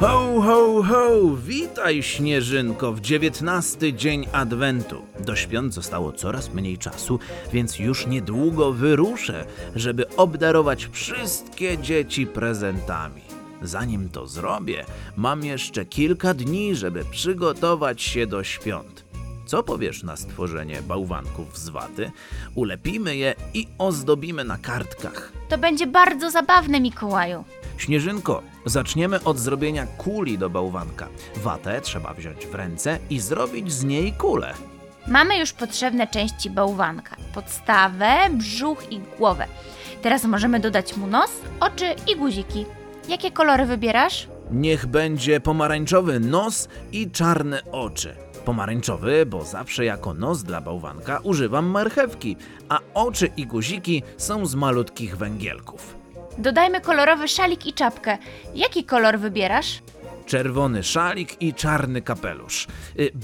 Ho, ho, ho! Witaj, Śnieżynko, w 19. dzień Adwentu. Do świąt zostało coraz mniej czasu, więc już niedługo wyruszę, żeby obdarować wszystkie dzieci prezentami. Zanim to zrobię, mam jeszcze kilka dni, żeby przygotować się do świąt. Co powiesz na stworzenie bałwanków z waty? Ulepimy je i ozdobimy na kartkach. To będzie bardzo zabawne, Mikołaju. Śnieżynko, zaczniemy od zrobienia kuli do bałwanka. Watę trzeba wziąć w ręce i zrobić z niej kulę. Mamy już potrzebne części bałwanka. Podstawę, brzuch i głowę. Teraz możemy dodać mu nos, oczy i guziki. Jakie kolory wybierasz? Niech będzie pomarańczowy nos i czarne oczy. Pomarańczowy, bo zawsze jako nos dla bałwanka używam marchewki, a oczy i guziki są z malutkich węgielków. Dodajmy kolorowy szalik i czapkę. Jaki kolor wybierasz? Czerwony szalik i czarny kapelusz.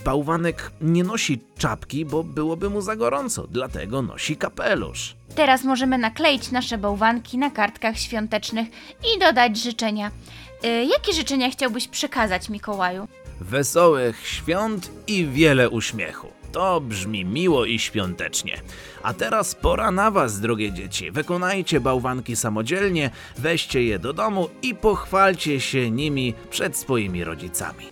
Bałwanek nie nosi czapki, bo byłoby mu za gorąco, dlatego nosi kapelusz. Teraz możemy nakleić nasze bałwanki na kartkach świątecznych i dodać życzenia. Jakie życzenia chciałbyś przekazać, Mikołaju? Wesołych świąt i wiele uśmiechu. To brzmi miło i świątecznie. A teraz pora na was, drogie dzieci. Wykonajcie bałwanki samodzielnie, weźcie je do domu i pochwalcie się nimi przed swoimi rodzicami.